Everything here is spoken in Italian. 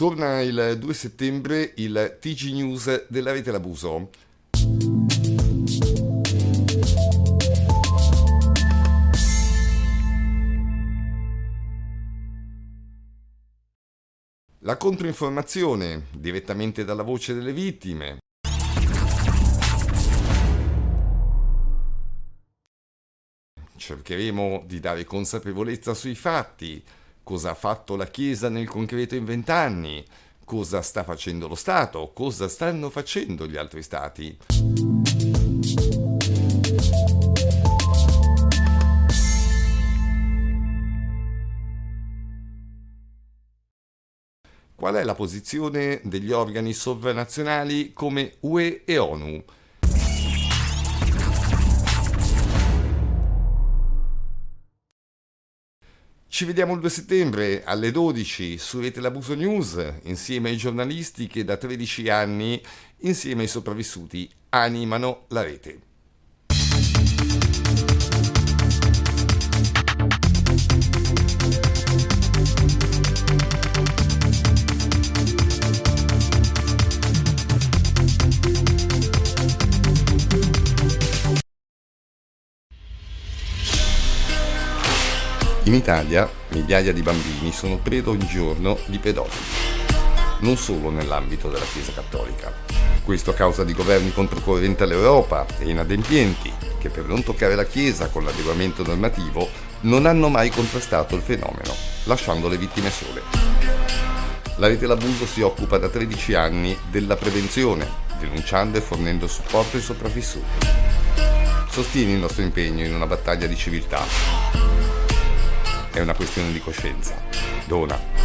Torna il 2 settembre il TG News della Rete L'Abuso. La controinformazione, direttamente dalla voce delle vittime. Cercheremo di dare consapevolezza sui fatti. Cosa ha fatto la Chiesa nel concreto in 20 anni? Cosa sta facendo lo Stato? Cosa stanno facendo gli altri Stati? Qual è la posizione degli organi sovranazionali come UE e ONU? Ci vediamo il 2 settembre alle 12 su Rete L'Abuso News, insieme ai giornalisti che da 13 anni, insieme ai sopravvissuti, animano la rete. In Italia migliaia di bambini sono preda ogni giorno di pedofili, non solo nell'ambito della Chiesa Cattolica. Questo a causa di governi controcorrente all'Europa e inadempienti, che per non toccare la Chiesa con l'adeguamento normativo non hanno mai contrastato il fenomeno, lasciando le vittime sole. La Rete L'Abuso si occupa da 13 anni della prevenzione, denunciando e fornendo supporto ai sopravvissuti. Sostieni il nostro impegno in una battaglia di civiltà. È una questione di coscienza. Dona.